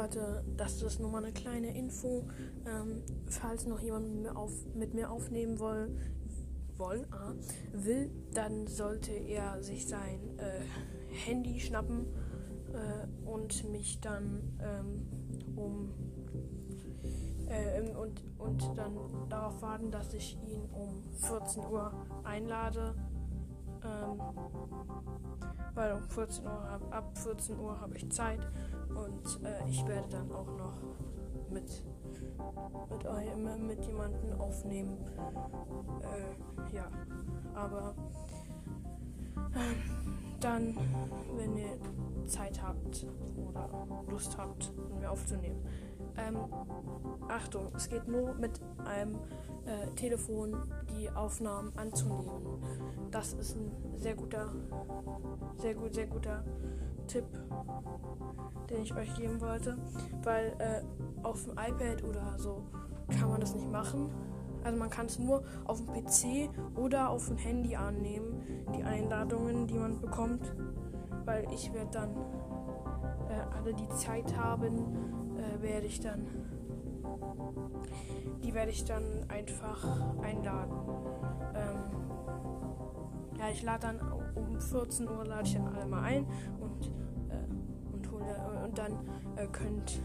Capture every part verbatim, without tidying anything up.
Leute, das ist nur mal eine kleine Info. Ähm, falls noch jemand mit mir, auf, mit mir aufnehmen will, will, ah, will, dann sollte er sich sein äh, Handy schnappen äh, und mich dann ähm, um äh, und, und dann darauf warten, dass ich ihn um vierzehn Uhr einlade. Ähm, weil um vierzehn Uhr, ab, ab vierzehn Uhr habe ich Zeit und äh, ich werde dann auch noch mit mit, äh, mit jemanden aufnehmen. Äh, ja, aber äh, dann, wenn ihr Zeit habt oder Lust habt, mit mir aufzunehmen. Ähm, Achtung, es geht nur mit einem äh, Telefon die Aufnahmen anzunehmen. Das ist ein sehr guter, sehr gut, sehr guter Tipp, den ich euch geben wollte, weil äh, auf dem iPad oder so kann man das nicht machen. Also man kann es nur auf dem P C oder auf dem Handy annehmen, die Einladungen, die man bekommt, weil ich werde dann äh, alle, die Zeit haben, werde ich dann die werde ich dann einfach einladen. Ähm, ja, ich lade dann um vierzehn Uhr lade ich dann alle mal ein und äh, und, hole, und dann äh, könnt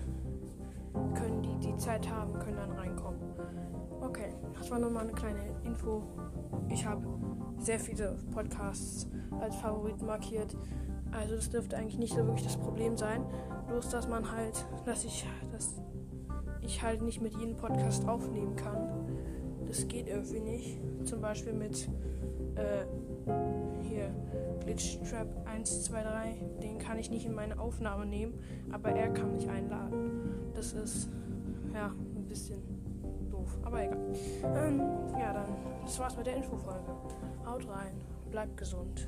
können die die Zeit haben, können dann reinkommen. Okay, das war nochmal eine kleine Info. Ich habe sehr viele Podcasts als Favoriten markiert. Also das dürfte eigentlich nicht so wirklich das Problem sein. Bloß, dass man halt, dass ich, dass ich halt nicht mit jedem Podcast aufnehmen kann. Das geht irgendwie nicht. Zum Beispiel mit äh, hier Glitchtrap eins zwei drei. Den kann ich nicht in meine Aufnahme nehmen, aber er kann mich einladen. Das ist ja ein bisschen doof, aber egal. Ähm, ja, dann das war's mit der Infofolge. Haut rein, bleibt gesund.